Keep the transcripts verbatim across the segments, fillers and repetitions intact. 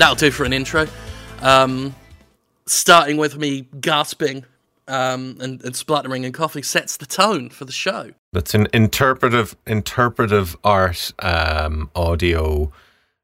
That'll do for an intro. Um, starting with me gasping um, and, and spluttering and coughing sets the tone for the show. That's an interpretive interpretive art um, audio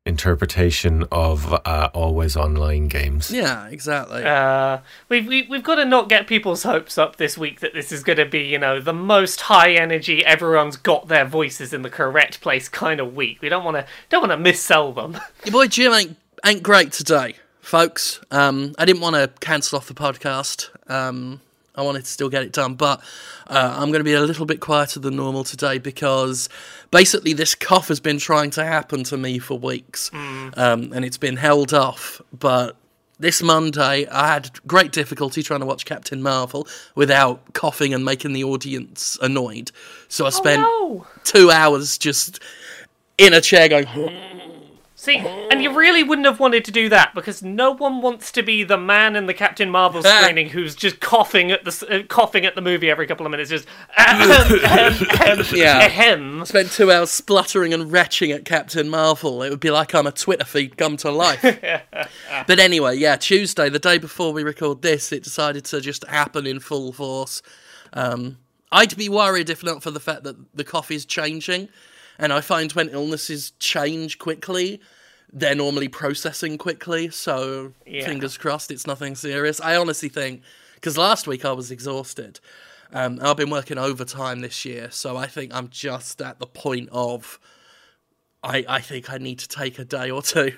interpretation of uh, always online games. Yeah, exactly. Uh, we've we, we've got to not get people's hopes up this week that this is going to be, you know, the most high energy, everyone's got their voices in the correct place kind of week. We don't want to don't want to missell them. Your boy Jim ain't ain't great today, folks. Um, I didn't want to cancel off the podcast. Um, I wanted to still get it done, but uh, I'm going to be a little bit quieter than normal today because basically this cough has been trying to happen to me for weeks, mm. um, and it's been held off. But this Monday, I had great difficulty trying to watch Captain Marvel without coughing and making the audience annoyed. So I spent oh, no. two hours just in a chair going... See, and you really wouldn't have wanted to do that because no one wants to be the man in the Captain Marvel screening who's just coughing at the uh, coughing at the movie every couple of minutes. Just ahem, ahem, ahem, yeah. ahem. Spend two hours spluttering and retching at Captain Marvel. It would be like I'm a Twitter feed come to life. But anyway, yeah, Tuesday, the day before we record this, it decided to just happen in full force. Um, I'd be worried if not for the fact that the cough is changing, and I find when illnesses change quickly, they're normally processing quickly, so yeah. Fingers crossed it's nothing serious. I honestly think, because last week I was exhausted, um, I've been working overtime this year, so I think I'm just at the point of, I, I think I need to take a day or two.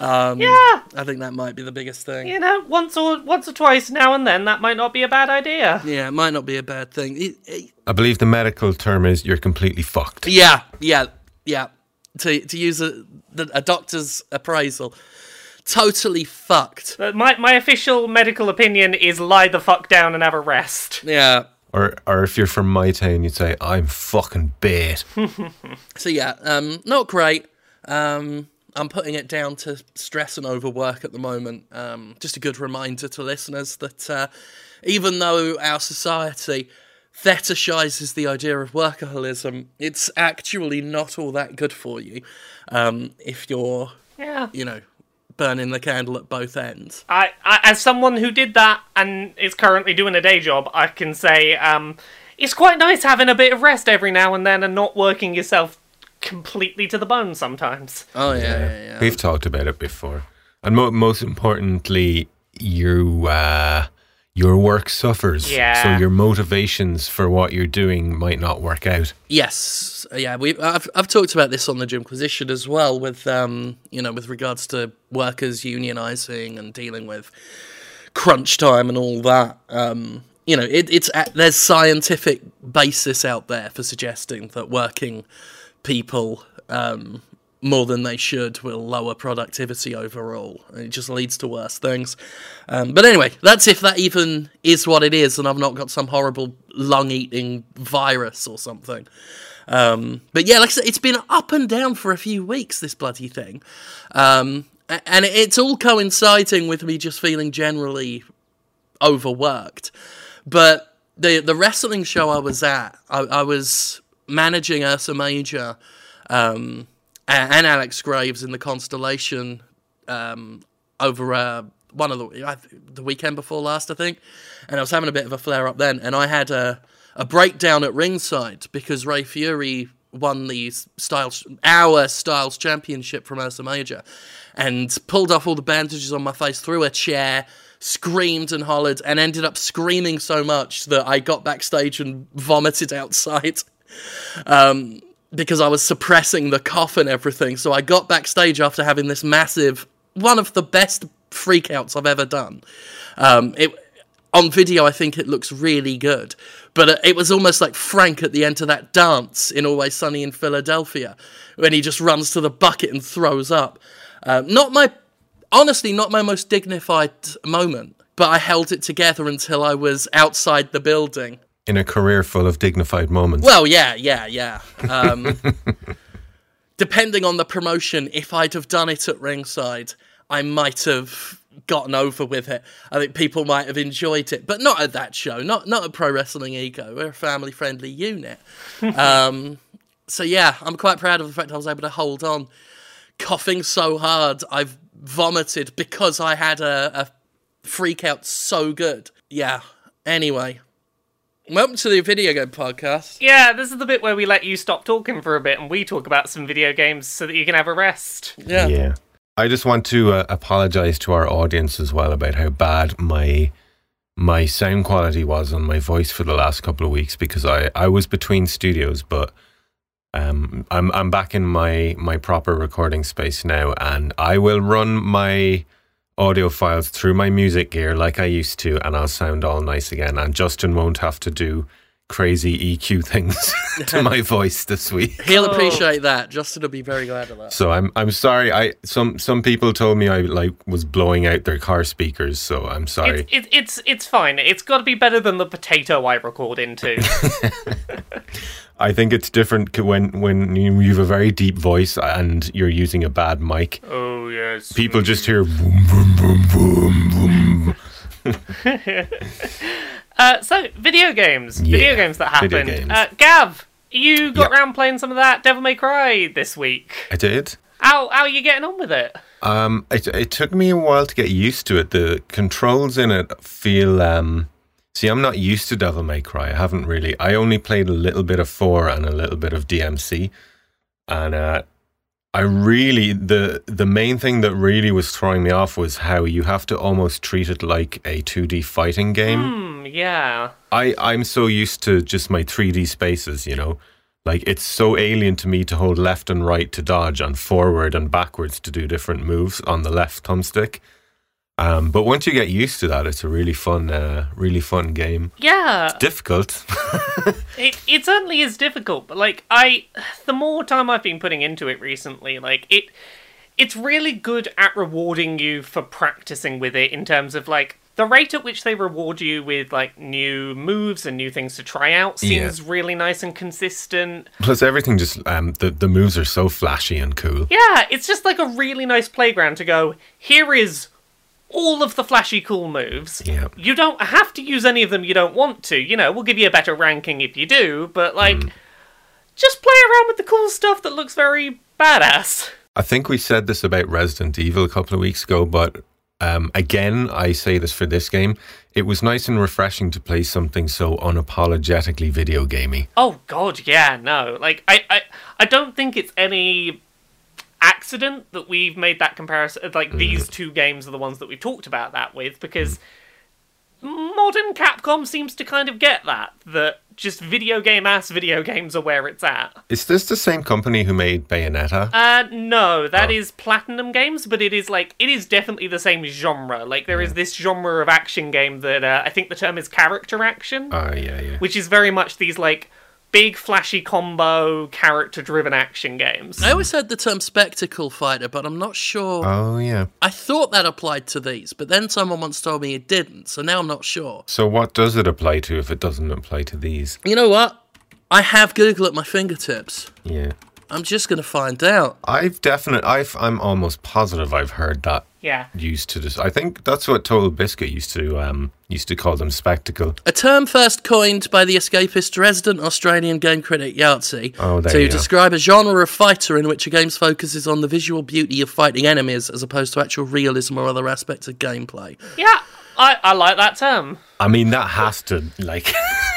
um, yeah. I think that might be the biggest thing. You know, once or once or twice now and then, that might not be a bad idea. Yeah, it might not be a bad thing. It, it, I believe the medical term is you're completely fucked. Yeah, yeah, yeah. To to use a, a doctor's appraisal, totally fucked. My my official medical opinion is lie the fuck down and have a rest. Yeah. Or or if you're from my town, you'd say, I'm fucking bait. So yeah, um, not great. Um, I'm putting it down to stress and overwork at the moment. Um, just a good reminder to listeners that uh, even though our society fetishizes the idea of workaholism, it's actually not all that good for you um, if you're, yeah. you know, burning the candle at both ends. I, I, as someone who did that and is currently doing a day job, I can say um, it's quite nice having a bit of rest every now and then and not working yourself completely to the bone sometimes. Oh, yeah, yeah, yeah. yeah. We've talked about it before. And mo- most importantly, you... Uh... your work suffers, yeah. so your motivations for what you're doing might not work out. Yes, yeah, we I've I've talked about this on the Gymquisition as well, with um, you know, with regards to workers unionising and dealing with crunch time and all that. Um, you know, it, it's there's scientific basis out there for suggesting that working people um, more than they should will lower productivity overall. It just leads to worse things. Um, but anyway, that's if that even is what it is, and I've not got some horrible lung-eating virus or something. Um, but yeah, like I said, it's been up and down for a few weeks, this bloody thing. Um, and it's all coinciding with me just feeling generally overworked. But the, the wrestling show I was at, I, I was managing Ursa Major, um... and Alex Graves in the Constellation um, over uh, one of the the weekend before last, I think. And I was having a bit of a flare-up then, and I had a, a breakdown at ringside because Ray Fury won the Styles, our Styles Championship from Ursa Major and pulled off all the bandages on my face, threw a chair, screamed and hollered, and ended up screaming so much that I got backstage and vomited outside. Um... because I was suppressing the cough and everything. So I got backstage after having this massive, one of the best freakouts I've ever done. Um, it, on video, I think it looks really good. But it was almost like Frank at the end of that dance in Always Sunny in Philadelphia, when he just runs to the bucket and throws up. Um, not my, honestly, not my most dignified moment, but I held it together until I was outside the building. In a career full of dignified moments. Well, yeah, yeah, yeah. Um, depending on the promotion, if I'd have done it at ringside, I might have gotten over with it. I think people might have enjoyed it, but not at that show, not not at Pro Wrestling Ego. We're a family-friendly unit. um, so, yeah, I'm quite proud of the fact I was able to hold on. Coughing so hard, I've vomited because I had a, a freak out so good. Yeah, anyway. Welcome to the video game podcast. Yeah, this is the bit where we let you stop talking for a bit and we talk about some video games so that you can have a rest. Yeah. Yeah. I just want to uh, apologize to our audience as well about how bad my my sound quality was on my voice for the last couple of weeks, because I, I was between studios, but um, I'm I'm back in my, my proper recording space now, and I will run my audio files through my music gear like I used to, and I'll sound all nice again, and Justin won't have to do crazy E Q things to my voice this week. He'll appreciate that. Justin will be very glad of that. So I'm I'm sorry. I some some people told me I like was blowing out their car speakers, so I'm sorry. It's it, it's it's fine. It's got to be better than the potato I record into. I think it's different when when you have a very deep voice and you're using a bad mic. Oh yes. People just hear boom boom boom boom boom. Uh, so, video games. Yeah, video games that happened. Games. Uh, Gav, you got yep. around playing some of that Devil May Cry this week. I did. How, how are you getting on with it? Um, it, it took me a while to get used to it. The controls in it feel... Um, see, I'm not used to Devil May Cry. I haven't really. I only played a little bit of four and a little bit of D M C. And uh, I really... The, the main thing that really was throwing me off was how you have to almost treat it like a two D fighting game. Mm. Yeah. I, I'm so used to just my three D spaces, you know. Like, it's so alien to me to hold left and right to dodge and forward and backwards to do different moves on the left thumbstick. Um, but once you get used to that, it's a really fun, uh, really fun game. Yeah. It's difficult. it, it certainly is difficult, but, like, I... The more time I've been putting into it recently, like, it... It's really good at rewarding you for practicing with it in terms of, like, the rate at which they reward you with, like, new moves and new things to try out seems yeah. really nice and consistent. Plus, everything just... Um, the, the moves are so flashy and cool. Yeah, it's just, like, a really nice playground to go, here is all of the flashy, cool moves. Yeah. You don't have to use any of them you don't want to. You know, we'll give you a better ranking if you do, but, like, mm. just play around with the cool stuff that looks very badass. I think we said this about Resident Evil a couple of weeks ago, but... Um, again, I say this for this game, it was nice and refreshing to play something so unapologetically video gamey. Oh god, yeah, no. Like, I, I, I don't think it's any accident that we've made that comparison. Like, mm. these two games are the ones that we've talked about that with, because mm. modern Capcom seems to kind of get that, that just video game-ass video games are where it's at. Is this the same company who made Bayonetta? Uh, no, that oh. is Platinum Games, but it is, like, it is definitely the same genre. Like, there yeah. is this genre of action game that, uh, I think the term is character action. Oh, uh, yeah, yeah. Which is very much these, like, big, flashy combo, character-driven action games. I always heard the term spectacle fighter, but I'm not sure. Oh, yeah. I thought that applied to these, but then someone once told me it didn't, so now I'm not sure. So what does it apply to if it doesn't apply to these? You know what? I have Google at my fingertips. Yeah. I'm just going to find out. I've definitely... I've, I'm almost positive I've heard that yeah. used to this. I think that's what Total Biscuit used to um, used to call them, spectacle. A term first coined by the escapist resident Australian game critic Yahtzee oh, to describe go. a genre of fighter in which a game's focus is on the visual beauty of fighting enemies as opposed to actual realism or other aspects of gameplay. Yeah, I, I like that term. I mean, that has to, like...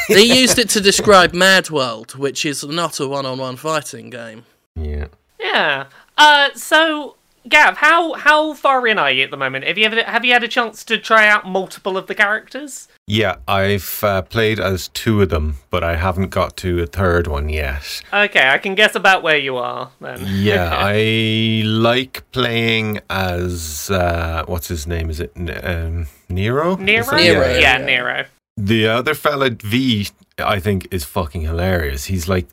They used it to describe Mad World, which is not a one-on-one fighting game. Yeah. Yeah. Uh, so, Gav, how how far in are you at the moment? Have you ever, have you had a chance to try out multiple of the characters? Yeah, I've uh, played as two of them, but I haven't got to a third one yet. Okay, I can guess about where you are then. Yeah, I like playing as uh, what's his name? Is it um, Nero? Nero. Nero. Yeah, yeah, yeah, Nero. The other fella, V, I think, is fucking hilarious. He's like,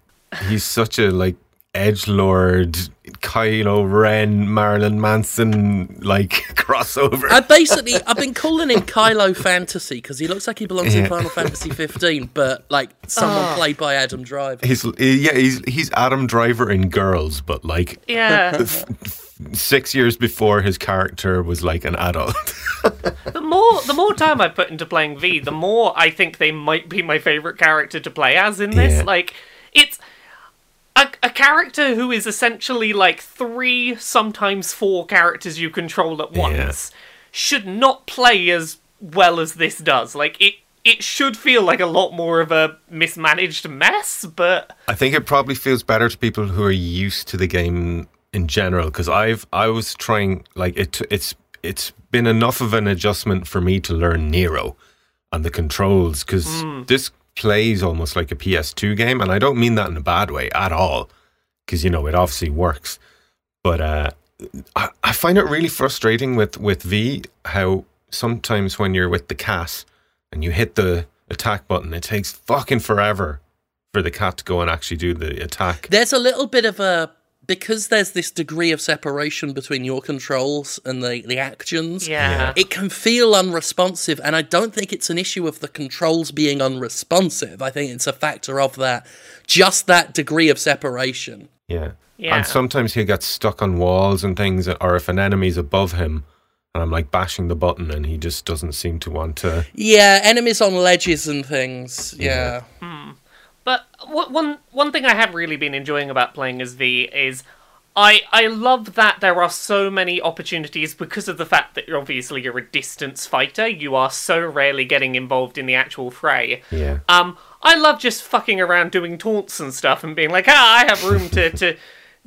he's such a, like, edgelord, Kylo Ren, Marilyn Manson, like, crossover. I basically, I've been calling him Kylo Fantasy, because he looks like he belongs yeah. in Final Fantasy fifteen, but, like, someone oh. played by Adam Driver. He's, yeah, he's, he's Adam Driver in Girls, but, like, yeah. f- six years before his character was, like, an adult. The more the more time I put into playing V, the more I think they might be my favourite character to play as in this. Yeah. Like, it's... a, a character who is essentially like three, sometimes four characters you control at once, yeah. should not play as well as this does. Like, it It should feel like a lot more of a mismanaged mess, but... I think it probably feels better to people who are used to the game in general, because I've I was trying... Like, it, it's it's been enough of an adjustment for me to learn Nero and the controls, because mm. this plays almost like a P S two game, and I don't mean that in a bad way at all, because, you know, it obviously works. But uh, I, I find it really frustrating with, with V, how sometimes when you're with the cat... and you hit the attack button, it takes fucking forever for the cat to go and actually do the attack. There's a little bit of a... Because there's this degree of separation between your controls and the, the actions, yeah. it can feel unresponsive, and I don't think it's an issue of the controls being unresponsive. I think it's a factor of that, just that degree of separation. Yeah. yeah. And sometimes he gets stuck on walls and things, or if an enemy's above him, and I'm like bashing the button and he just doesn't seem to want to... Yeah, enemies on ledges and things, yeah. yeah. Hmm. But one one thing I have really been enjoying about playing as V is I I love that there are so many opportunities because of the fact that you're obviously you're a distance fighter. You are so rarely getting involved in the actual fray. Yeah. Um, I love just fucking around doing taunts and stuff and being like, ah, I have room to... to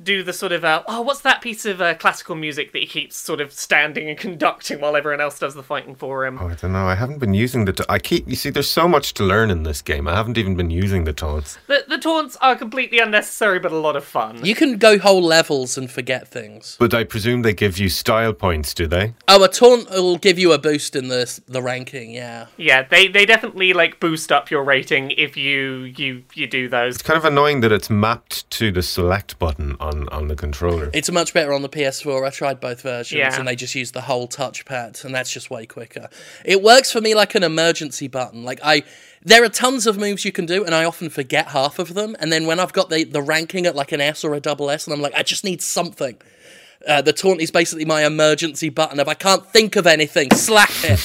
do the sort of, uh, oh, what's that piece of uh, classical music that he keeps sort of standing and conducting while everyone else does the fighting for him? Oh, I don't know. I haven't been using the... Ta- I keep... You see, there's so much to learn in this game. I haven't even been using the taunts. The, the taunts are completely unnecessary, but a lot of fun. You can go whole levels and forget things. But I presume they give you style points, do they? Oh, a taunt will give you a boost in the the ranking, yeah. Yeah, they, they definitely, like, boost up your rating if you, you, you do those. It's kind of annoying that it's mapped to the select button On, on the controller. It's much better on the P S four. I tried both versions yeah. and they just use the whole touchpad, and that's just way quicker. It works for me like an emergency button. Like I, there are tons of moves you can do and I often forget half of them, and then when I've got the, the ranking at like an S or a double S and I'm like, I just need something. Uh, the taunt is basically my emergency button. If I can't think of anything, slack it.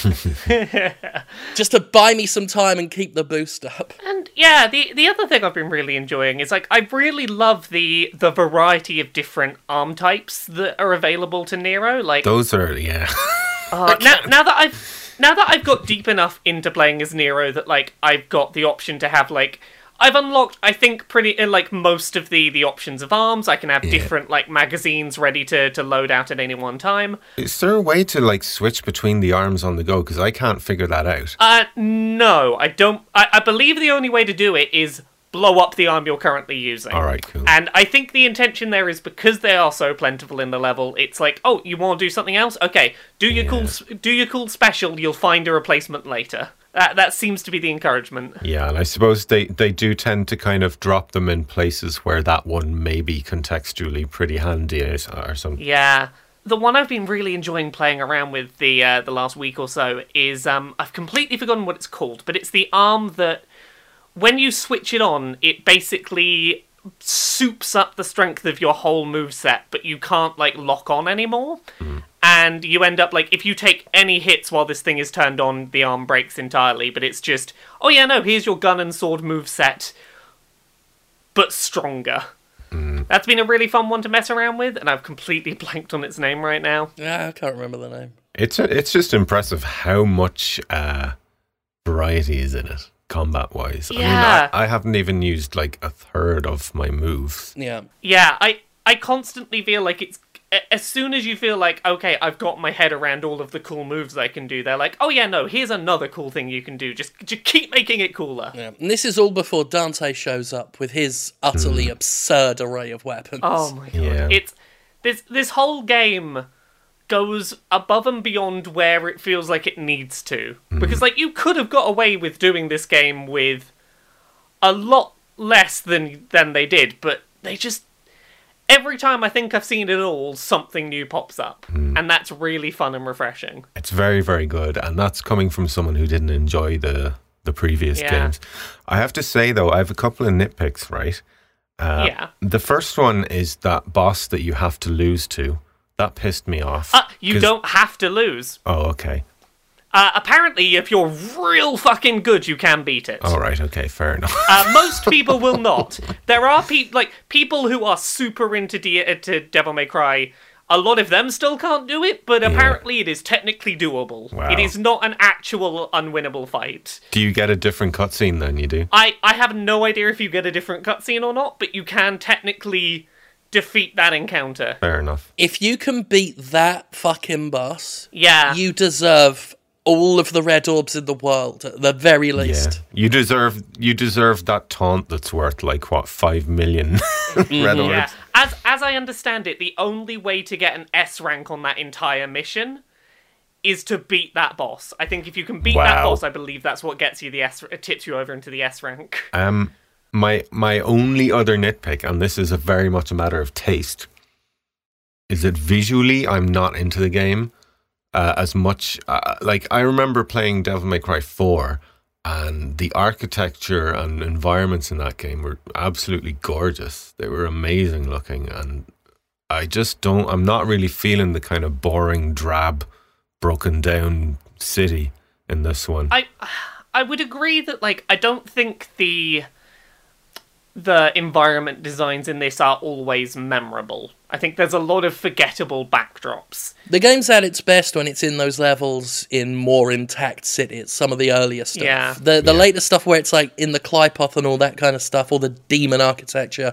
Just to buy me some time and keep the boost up. And yeah, the, the other thing I've been really enjoying is like I really love the the variety of different arm types that are available to Nero. Like those are yeah. uh, now now that I've now that I've got deep enough into playing as Nero that like I've got the option to have like. I've unlocked, I think, pretty uh, like most of the, the options of arms. I can have yeah. different like magazines ready to, to load out at any one time. Is there a way to like switch between the arms on the go? Because I can't figure that out. Uh, no, I don't. I, I believe the only way to do it is blow up the arm you're currently using. All right, cool. And I think the intention there is because they are so plentiful in the level. It's like, oh, you want to do something else? Okay, do your yeah. cool, do your cool special. You'll find a replacement later. That, that seems to be the encouragement. Yeah, and I suppose they, they do tend to kind of drop them in places where that one may be contextually pretty handy or something. Yeah. The one I've been really enjoying playing around with the uh, the last week or so is, um, I've completely forgotten what it's called, but it's the arm that, when you switch it on, it basically soups up the strength of your whole moveset, but you can't, like, lock on anymore. Mm. And you end up, like, if you take any hits while this thing is turned on, the arm breaks entirely. But it's just, oh yeah, no, here's your gun and sword moveset, but stronger. Mm. That's been a really fun one to mess around with, and I've completely blanked on its name right now. Yeah, I can't remember the name. It's a, it's just impressive how much uh, variety is in it, combat-wise. Yeah. I mean, I, I haven't even used, like, a third of my moves. Yeah. Yeah, I, I constantly feel like it's... As soon as you feel like, okay, I've got my head around all of the cool moves I can do, they're like, oh yeah, no, here's another cool thing you can do. Just, just keep making it cooler. Yeah. And this is all before Dante shows up with his utterly mm. absurd array of weapons. Oh my god. Yeah. It's this this whole game goes above and beyond where it feels like it needs to. Mm. Because like you could have got away with doing this game with a lot less than than they did, but they just every time I think I've seen it all, something new pops up. Mm. And that's really fun and refreshing. It's very, very good. And that's coming from someone who didn't enjoy the, the previous yeah. games. I have to say, though, I have a couple of nitpicks, right? Uh, yeah. The first one is that boss that you have to lose to. That pissed me off. Uh, you don't have to lose. Oh, okay. Uh, apparently, if you're real fucking good, you can beat it. All right, okay, fair enough. uh, most people will not. There are pe- like people who are super into de- to Devil May Cry. A lot of them still can't do it, but apparently yeah. it is technically doable. Wow. It is not an actual unwinnable fight. Do you get a different cutscene than you do? I, I have no idea if you get a different cutscene or not, but you can technically defeat that encounter. Fair enough. If you can beat that fucking boss, yeah. you deserve all of the red orbs in the world, at the very least. Yeah. You deserve you deserve that taunt that's worth, like, what, five million mm-hmm. red orbs? Yeah. As, as I understand it, the only way to get an S rank on that entire mission is to beat that boss. I think if you can beat wow. that boss, I believe that's what gets you the S, tips you over into the S rank. Um, my my only other nitpick, and this is a very much a matter of taste, is that visually I'm not into the game. Uh, as much uh, like I remember playing Devil May Cry four, and the architecture and environments in that game were absolutely gorgeous. They were amazing looking, and I just don't I'm not really feeling the kind of boring, drab, broken down city in this one. I I would agree that, like, I don't think the the environment designs in this are always memorable. I think there's a lot of forgettable backdrops. The game's at its best when it's in those levels in more intact cities, some of the earlier stuff. Yeah. The the yeah. later stuff where it's like in the Clypoth and all that kind of stuff, all the demon architecture,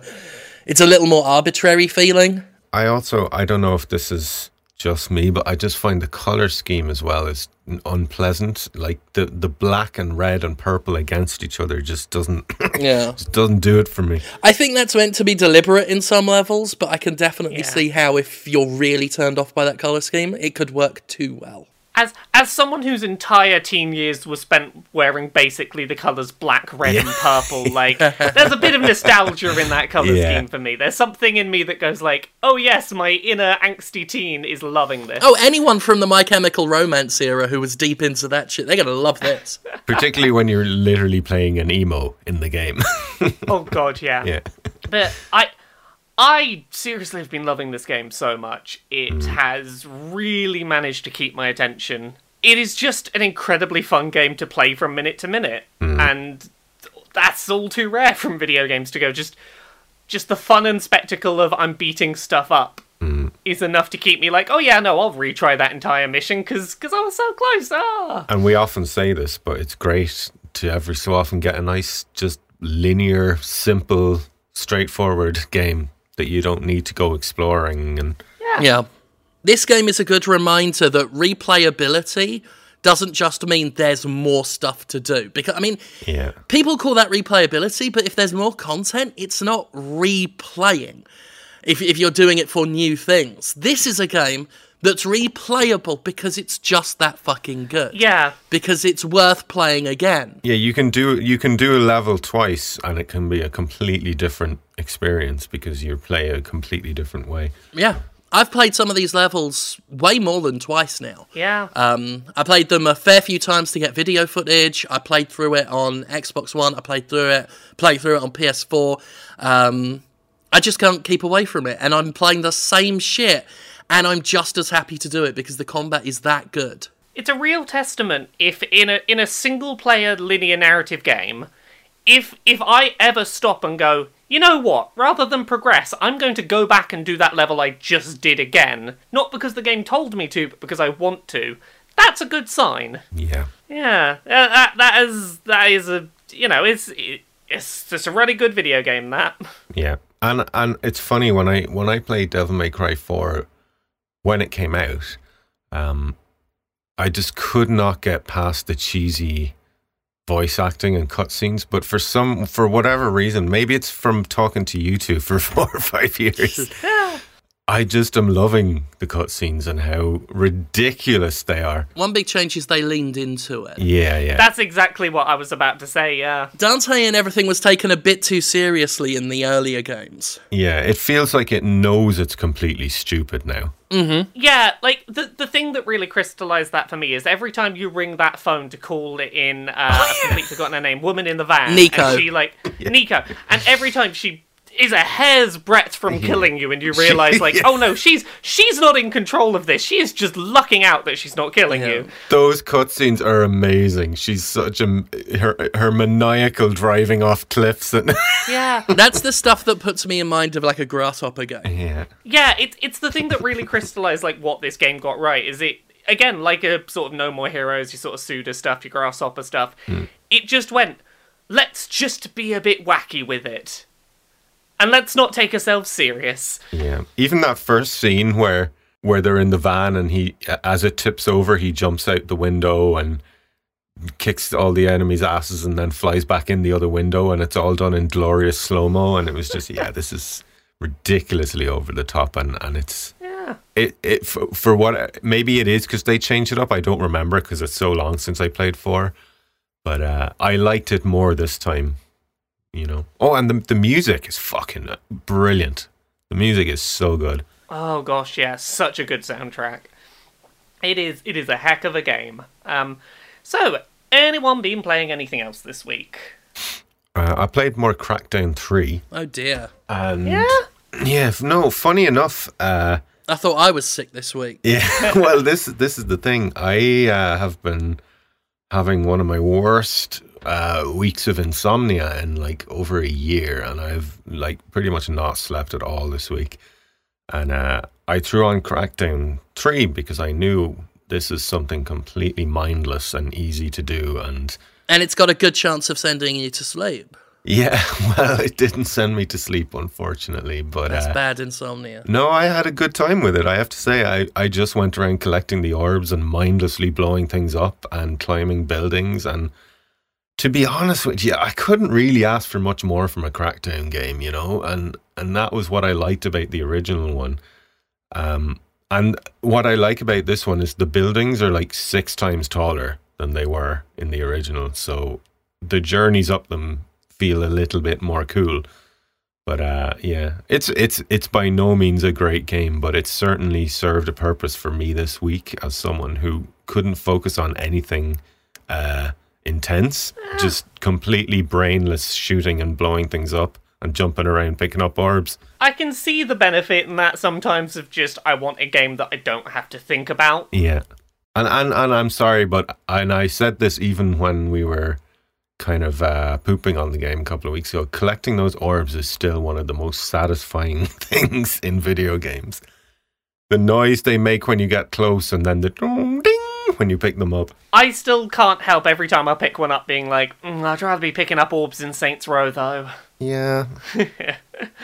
it's a little more arbitrary feeling. I also, I don't know if this is just me, but I just find the colour scheme as well is unpleasant. Like the, the black and red and purple against each other just doesn't yeah. just doesn't do it for me. I think that's meant to be deliberate in some levels, but I can definitely yeah. see how if you're really turned off by that colour scheme, it could work too well. As as someone whose entire teen years was spent wearing basically the colours black, red yeah. and purple, like, there's a bit of nostalgia in that colour yeah. scheme for me. There's something in me that goes like, oh yes, my inner angsty teen is loving this. Oh, anyone from the My Chemical Romance era who was deep into that shit, they're going to love this. Particularly when you're literally playing an emo in the game. Oh god, yeah. yeah. But I... I seriously have been loving this game so much. It mm. has really managed to keep my attention. It is just an incredibly fun game to play from minute to minute. Mm. And that's all too rare from video games to go. Just just the fun and spectacle of I'm beating stuff up mm. is enough to keep me like, oh yeah, no, I'll retry that entire mission because because I was so close. Ah. And we often say this, but it's great to every so often get a nice, just linear, simple, straightforward game that you don't need to go exploring. And yeah. yeah. This game is a good reminder that replayability doesn't just mean there's more stuff to do. Because, I mean, yeah. people call that replayability, but if there's more content, it's not replaying. If, if you're doing it for new things. This is a game that's replayable because it's just that fucking good. Yeah. Because it's worth playing again. Yeah, you can do you can do a level twice and it can be a completely different experience because you play a completely different way. Yeah. I've played some of these levels way more than twice now. Yeah. Um, I played them a fair few times to get video footage. I played through it on Xbox One. I played through it, played through it on P S four. Um, I just can't keep away from it. And I'm playing the same shit. And I'm just as happy to do it because the combat is that good. It's a real testament if in a in a single-player linear narrative game, if if I ever stop and go, you know what, rather than progress, I'm going to go back and do that level I just did again. Not because the game told me to, but because I want to. That's a good sign. Yeah. Yeah. Uh, that, that is, that is a, you know, it's, it's just a really good video game, that. Yeah. And and it's funny, when I when I played Devil May Cry four... when it came out, um, I just could not get past the cheesy voice acting and cutscenes. But for some, for whatever reason, maybe it's from talking to you two for four or five years, I just am loving the cutscenes and how ridiculous they are. One big change is they leaned into it. Yeah, yeah. That's exactly what I was about to say, yeah. Dante and everything was taken a bit too seriously in the earlier games. Yeah, it feels like it knows it's completely stupid now. Mm-hmm. Yeah, like, the the thing that really crystallised that for me is every time you ring that phone to call in, uh, oh, yeah. I've completely forgotten her name, woman in the van. Nico. And she, like, yeah. Nico. And every time she, is a hair's breadth from killing you, and you realise, like, yeah. oh no, she's she's not in control of this. She is just lucking out that she's not killing yeah. you. Those cutscenes are amazing. She's such a her her maniacal driving off cliffs and yeah, that's the stuff that puts me in mind of like a Grasshopper game. Yeah, yeah, it's it's the thing that really crystallised like what this game got right. Is it again like a sort of No More Heroes, your sort of Suda stuff, your Grasshopper stuff? Mm. It just went. Let's just be a bit wacky with it. And let's not take ourselves serious. Yeah. Even that first scene where where they're in the van and he, as it tips over, he jumps out the window and kicks all the enemies' asses and then flies back in the other window, and it's all done in glorious slow-mo, and it was just, yeah, this is ridiculously over the top, and, and it's... Yeah. It, it, for, for what... Maybe it is because they changed it up. I don't remember because it's so long since I played four. But uh, I liked it more this time, you know. Oh, and the the music is fucking brilliant. The music is so good. Oh gosh, yeah, such a good soundtrack. It is. It is a heck of a game. Um, so, anyone been playing anything else this week? Uh, I played more Crackdown three. Oh dear. And yeah. Yeah. No. Funny enough. Uh, I thought I was sick this week. Yeah. Well, this this is the thing. I uh, have been. having one of my worst uh, weeks of insomnia in like over a year, and I've like pretty much not slept at all this week. And uh, I threw on Crackdown three because I knew this is something completely mindless and easy to do, and and it's got a good chance of sending you to sleep. Yeah, well, it didn't send me to sleep, unfortunately. But that's uh, bad insomnia. No, I had a good time with it. I have to say, I, I just went around collecting the orbs and mindlessly blowing things up and climbing buildings. And to be honest with you, I couldn't really ask for much more from a Crackdown game, you know. And and that was what I liked about the original one. Um, and what I like about this one is the buildings are like six times taller than they were in the original. So the journeys up them feel a little bit more cool. But uh, yeah, it's it's it's by no means a great game, but it certainly served a purpose for me this week as someone who couldn't focus on anything uh, intense, ah. just completely brainless shooting and blowing things up and jumping around picking up orbs. I can see the benefit in that sometimes of just, I want a game that I don't have to think about. Yeah. And and, and I'm sorry, but and I said this even when we were kind of uh, pooping on the game a couple of weeks ago, collecting those orbs is still one of the most satisfying things in video games. The noise they make when you get close, and then the ding when you pick them up. I still can't help every time I pick one up being like, mm, I'd rather be picking up orbs in Saints Row though. Yeah.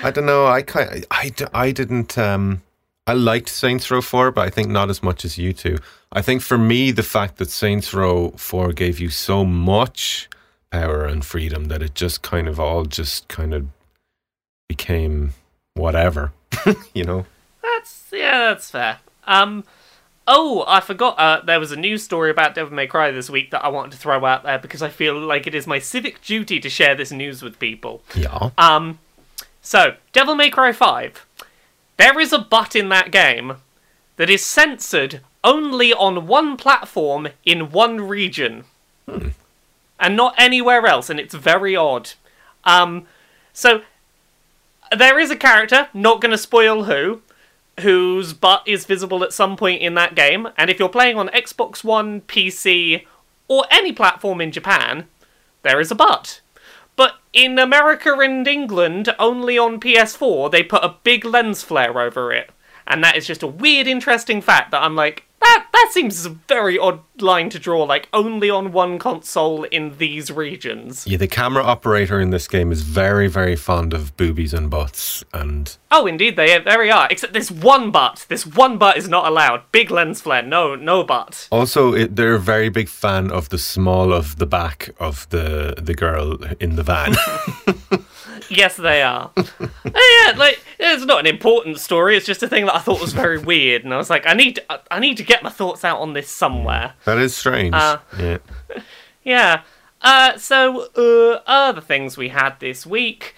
I don't know, I, kind of, I, I didn't... Um, I liked Saints Row four, but I think not as much as you two. I think for me, the fact that Saints Row four gave you so much power and freedom that it just kind of all just kind of became whatever, you know. That's yeah, that's fair. Um, oh, I forgot. Uh, there was a news story about Devil May Cry this week that I wanted to throw out there because I feel like it is my civic duty to share this news with people. Yeah. Um, so Devil May Cry five, there is a but in that game that is censored only on one platform in one region. Hmm. And not anywhere else, and it's very odd. Um, so, there is a character, not going to spoil who, whose butt is visible at some point in that game. And if you're playing on Xbox One, P C, or any platform in Japan, there is a butt. But in America and England, only on P S four, they put a big lens flare over it. And that is just a weird, interesting fact that I'm like... That that seems a very odd line to draw, like, only on one console in these regions. Yeah, the camera operator in this game is very, very fond of boobies and butts, and... Oh, indeed, they very are, except this one butt. This one butt is not allowed. Big lens flare, no, no butt. Also, it, they're a very big fan of the small of the back of the, the girl in the van. Yes, they are. Yeah, like, it's not an important story, it's just a thing that I thought was very weird, and I was like, I need to, I need to get my thoughts out on this somewhere. That is strange. Uh, yeah. Yeah. Uh, so, uh, other things we had this week.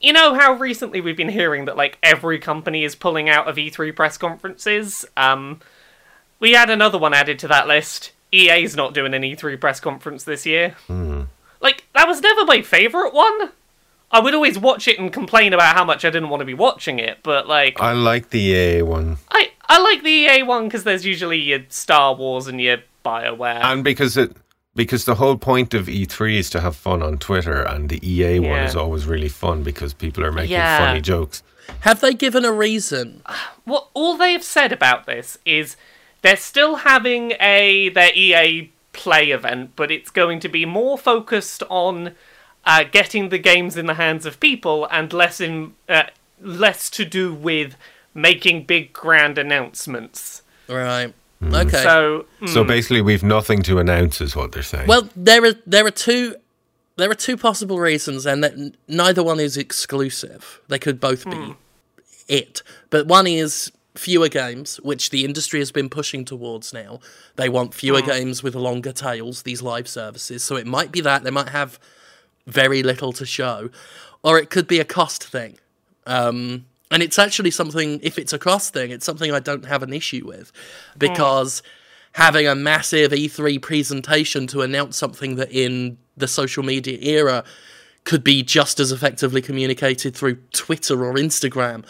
You know how recently we've been hearing that, like, every company is pulling out of E three press conferences? Um, we had another one added to that list. E A's not doing an E three press conference this year. Mm. Like, that was never my favourite one. I would always watch it and complain about how much I didn't want to be watching it, but, like... I like the E A one. I, I like the E A one because there's usually your Star Wars and your BioWare. And because it because the whole point of E three is to have fun on Twitter, and the E A yeah. one is always really fun because people are making yeah. funny jokes. Have they given a reason? Well, all they've said about this is they're still having a their E A Play event, but it's going to be more focused on... Uh, getting the games in the hands of people and less in uh, less to do with making big grand announcements. Right. Mm. Okay. So mm. so basically, we've nothing to announce, is what they're saying. Well, there are there are two there are two possible reasons, and that neither one is exclusive. They could both be mm. it, but one is fewer games, which the industry has been pushing towards now. They want fewer mm. games with longer tails. These live services, so it might be that they might have very little to show, or it could be a cost thing. Um, and it's actually something, if it's a cost thing, it's something I don't have an issue with, because mm. having a massive E three presentation to announce something that in the social media era could be just as effectively communicated through Twitter or Instagram.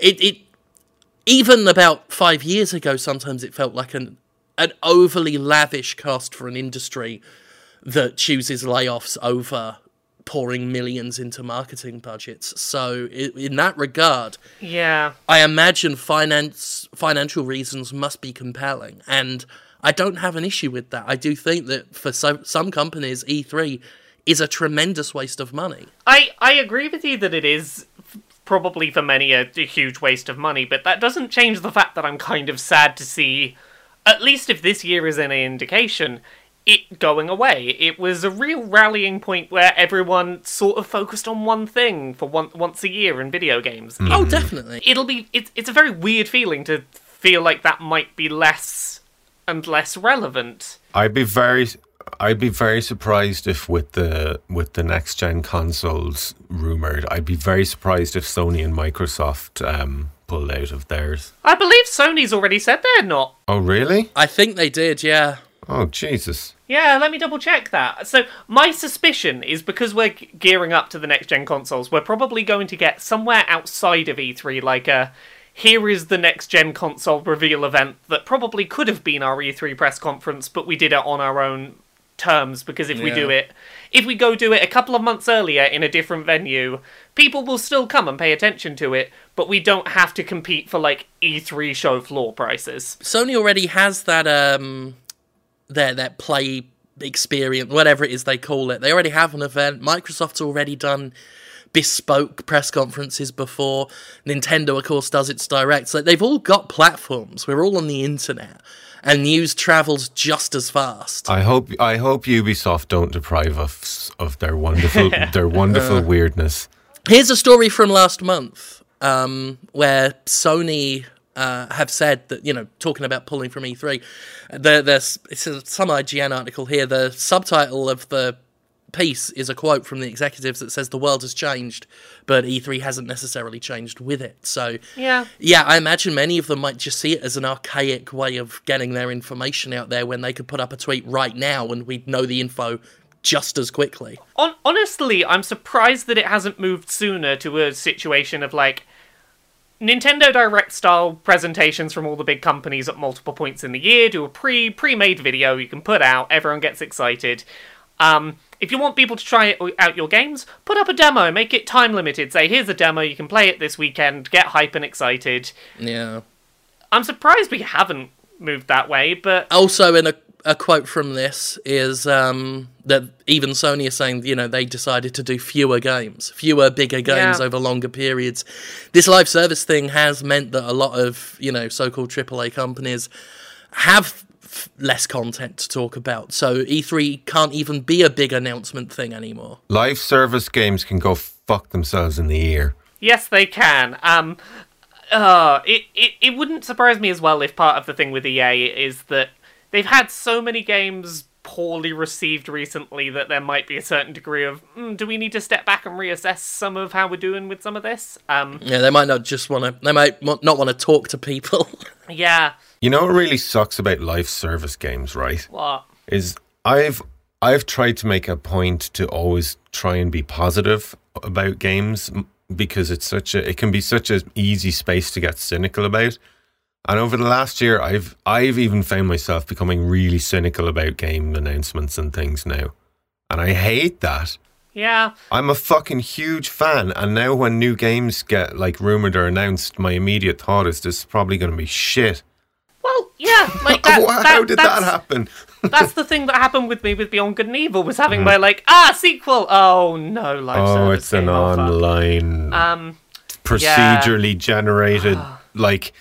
It, it even about five years ago, sometimes it felt like an, an overly lavish cost for an industry that chooses layoffs over pouring millions into marketing budgets. So in that regard, yeah, I imagine finance financial reasons must be compelling, and I don't have an issue with that. I do think that for some some companies, E three is a tremendous waste of money. I, I agree with you that it is probably for many a, a huge waste of money, but that doesn't change the fact that I'm kind of sad to see, at least if this year is any indication, it going away. It was a real rallying point where everyone sort of focused on one thing for one, once a year in video games. Mm. Oh, definitely. It'll be. It's it's a very weird feeling to feel like that might be less and less relevant. I'd be very. I'd be very surprised if with the with the next gen consoles rumored. I'd be very surprised if Sony and Microsoft um, pulled out of theirs. I believe Sony's already said they're not. Oh, really? I think they did. Yeah. Oh, Jesus. Yeah, let me double check that. So my suspicion is because we're g- gearing up to the next-gen consoles, we're probably going to get somewhere outside of E three, like a, here is the next-gen console reveal event that probably could have been our E three press conference, but we did it on our own terms, because if yeah. we do it, if we go do it a couple of months earlier in a different venue, people will still come and pay attention to it, but we don't have to compete for, like, E three show floor prices. Sony already has that, um... their that play experience, whatever it is they call it. They already have an event. Microsoft's already done bespoke press conferences before. Nintendo, of course, does its directs. Like, they've all got platforms. We're all on the internet, and news travels just as fast. I hope I hope Ubisoft don't deprive us of their wonderful their wonderful uh, weirdness. Here's a story from last month um, where Sony... Uh, have said that, you know, talking about pulling from E three, the, there's it's a, some I G N article here. The subtitle of the piece is a quote from the executives that says the world has changed, but E three hasn't necessarily changed with it. So, yeah, yeah, I imagine many of them might just see it as an archaic way of getting their information out there when they could put up a tweet right now and we'd know the info just as quickly. On- honestly, I'm surprised that it hasn't moved sooner to a situation of, like, Nintendo Direct-style presentations from all the big companies at multiple points in the year. Do a pre, pre-made video you can put out. Everyone gets excited. Um, if you want people to try out your games, put up a demo. Make it time-limited. Say, here's a demo. You can play it this weekend. Get hype and excited. Yeah. I'm surprised we haven't moved that way, but... Also, in a, a quote from this is um, that even Sony is saying, you know, they decided to do fewer games, fewer bigger games yeah. over longer periods. This live service thing has meant that a lot of, you know, so-called triple A companies have f- less content to talk about. So E three can't even be a big announcement thing anymore. Live service games can go fuck themselves in the ear. Yes, they can. Um, uh, it, it, it wouldn't surprise me as well if part of the thing with E A is that they've had so many games poorly received recently that there might be a certain degree of, mm, do we need to step back and reassess some of how we're doing with some of this? Um, yeah, they might not just want to, they might not want to talk to people. Yeah. You know what really sucks about live service games, right? What? Is I've, I've tried to make a point to always try and be positive about games because it's such a, it can be such an easy space to get cynical about. And over the last year, I've I've even found myself becoming really cynical about game announcements and things now. And I hate that. Yeah. I'm a fucking huge fan. And now when new games get like rumored or announced, my immediate thought is this is probably going to be shit. Well, yeah. Like that, that, how did that happen? That's the thing that happened with me with Beyond Good and Evil, was having mm. my like, ah, sequel. Oh, no. Live oh, service it's an online um, procedurally yeah. generated, like...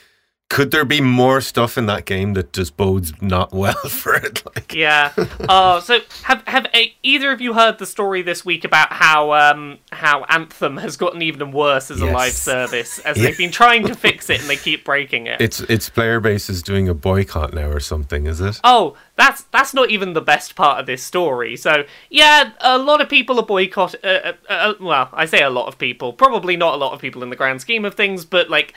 Could there be more stuff in that game that just bodes not well for it? Like, yeah. Oh, so have have either of you heard the story this week about how um how Anthem has gotten even worse as yes. a live service, as yeah. they've been trying to fix it and they keep breaking it? Its its player base is doing a boycott now or something, is it? Oh, that's that's not even the best part of this story. So yeah, a lot of people are boycott. Uh, uh, uh, well, I say a lot of people, probably not a lot of people in the grand scheme of things, but like.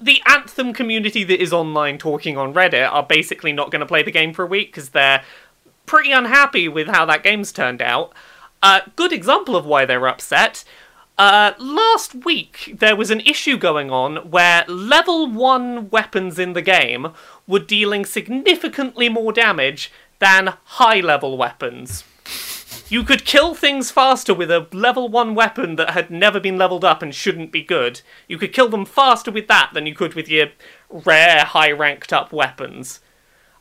The Anthem community that is online talking on Reddit are basically not going to play the game for a week because they're pretty unhappy with how that game's turned out. Uh, good example of why they're upset. Uh, last week, there was an issue going on where level one weapons in the game were dealing significantly more damage than high-level weapons. You could kill things faster with a level one weapon that had never been leveled up and shouldn't be good. You could kill them faster with that than you could with your rare, high-ranked up weapons.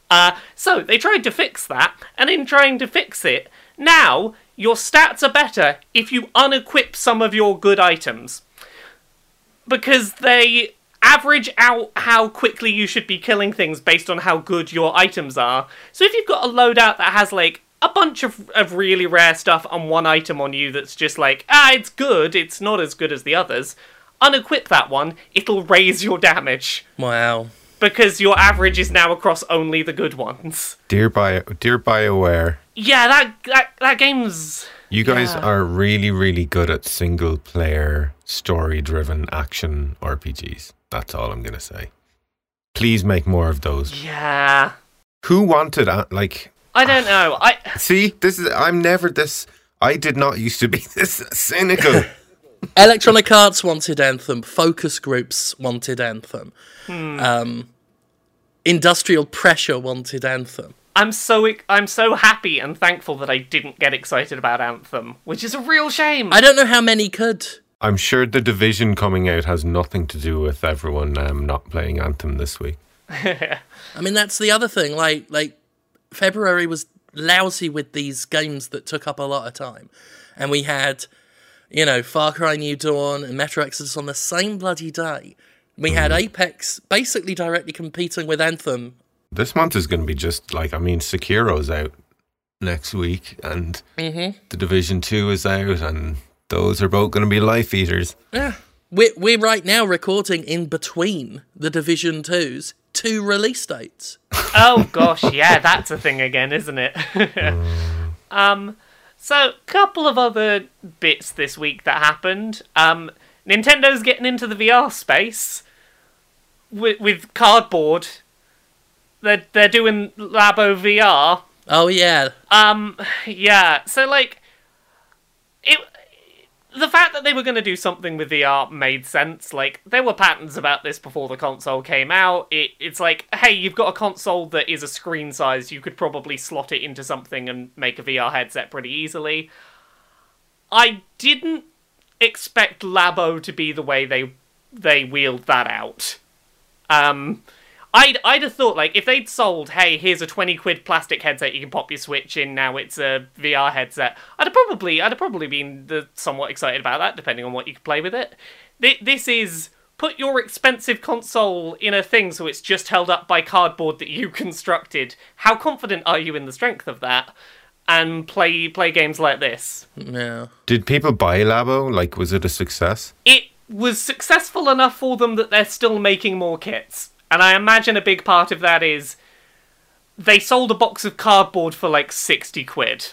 Uh, so, they tried to fix that, and in trying to fix it, now your stats are better if you unequip some of your good items. Because they average out how quickly you should be killing things based on how good your items are. So if you've got a loadout that has, like, a bunch of, of really rare stuff on one item on you that's just like, ah, it's good, it's not as good as the others, unequip that one, it'll raise your damage. Wow. Because your average is now across only the good ones. Dear Bio, dear BioWare. Yeah, that, that, that game's... You guys yeah. are really, really good at single-player, story-driven action R P Gs. That's all I'm going to say. Please make more of those. Yeah. Who wanted, like... I don't know. I see. This is. I'm never this. I did not used to be this cynical. Electronic Arts wanted Anthem. Focus groups wanted Anthem. Hmm. Um, industrial pressure wanted Anthem. I'm so. I'm so happy and thankful that I didn't get excited about Anthem, which is a real shame. I don't know how many could. I'm sure the Division coming out has nothing to do with everyone um, not playing Anthem this week. I mean, that's the other thing. Like, like. February was lousy with these games that took up a lot of time. And we had, you know, Far Cry New Dawn and Metro Exodus on the same bloody day. We mm. had Apex basically directly competing with Anthem. This month is going to be just like, I mean, Sekiro's out next week and mm-hmm. The Division two is out and those are both going to be life eaters. Yeah. We're, we're right now recording in between the Division two's two release dates. Oh gosh, yeah, that's a thing again, isn't it? um, so, couple of other bits this week that happened. Um, Nintendo's getting into the V R space with, with cardboard. They're they're doing Labo V R. Oh yeah. Um, yeah. So like, it. The fact that they were going to do something with V R made sense. Like, there were patterns about this before the console came out. It, it's like, hey, you've got a console that is a screen size. You could probably slot it into something and make a V R headset pretty easily. I didn't expect Labo to be the way they they wheeled that out. Um, I'd, I'd have thought, like, if they'd sold, hey, here's a twenty quid plastic headset you can pop your Switch in, now it's a V R headset, I'd have probably, I'd have probably been the, somewhat excited about that, depending on what you could play with it. Th- this is, put your expensive console in a thing so it's just held up by cardboard that you constructed. How confident are you in the strength of that? And play play games like this. No. Did people buy Labo? Like, was it a success? It was successful enough for them that they're still making more kits. And I imagine a big part of that is they sold a box of cardboard for like sixty quid.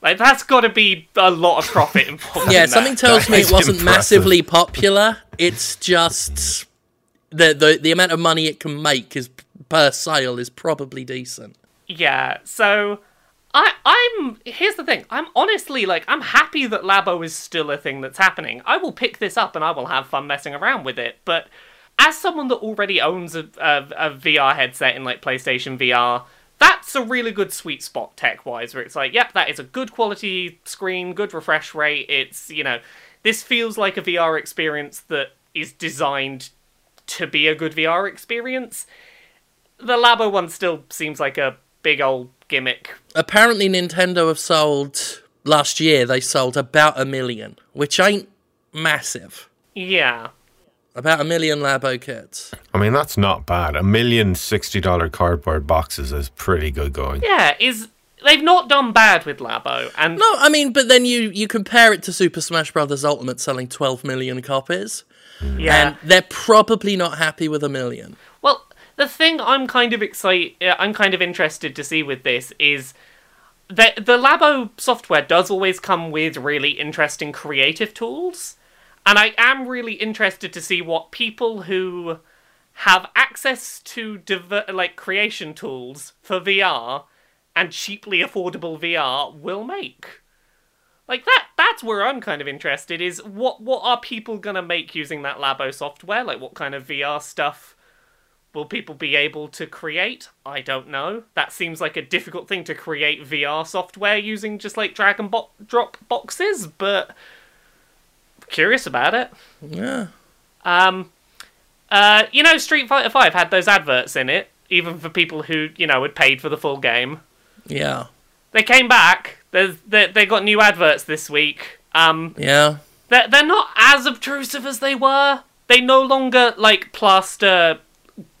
Like, that's got to be a lot of profit involved. Yeah, in something that. tells that me it wasn't impressive. Massively popular. It's just the, the the amount of money it can make is per sale is probably decent. Yeah, so I, I'm, here's the thing, I'm honestly, like, I'm happy that Labo is still a thing that's happening. I will pick this up and I will have fun messing around with it, but as someone that already owns a, a, a V R headset in, like, PlayStation V R, that's a really good sweet spot tech-wise, where it's like, yep, that is a good quality screen, good refresh rate, it's, you know, this feels like a V R experience that is designed to be a good V R experience. The Labo one still seems like a big old gimmick. Apparently Nintendo have sold, last year, they sold about a million, which ain't massive. Yeah. About a million Labo kits. I mean, that's not bad. A million sixty dollar cardboard boxes is pretty good going. Yeah, is they've not done bad with Labo. And no, I mean, but then you, you compare it to Super Smash Bros. Ultimate selling twelve million copies. Mm. Yeah. And they're probably not happy with a million. Well, the thing I'm kind of excited, I'm kind of interested to see with this is that the Labo software does always come with really interesting creative tools, and I am really interested to see what people who have access to diver- like creation tools for V R and cheaply affordable V R will make. Like, that, that's where I'm kind of interested, is what, what are people going to make using that Labo software? Like, what kind of V R stuff will people be able to create? I don't know. That seems like a difficult thing to create V R software using just, like, drag and bo- drop boxes, but curious about it. Yeah. Um, uh, you know, Street Fighter five had those adverts in it, even for people who, you know, had paid for the full game. Yeah. They came back. There's, they, they got new adverts this week. Um, yeah. They're, they're not as obtrusive as they were. They no longer, like, plaster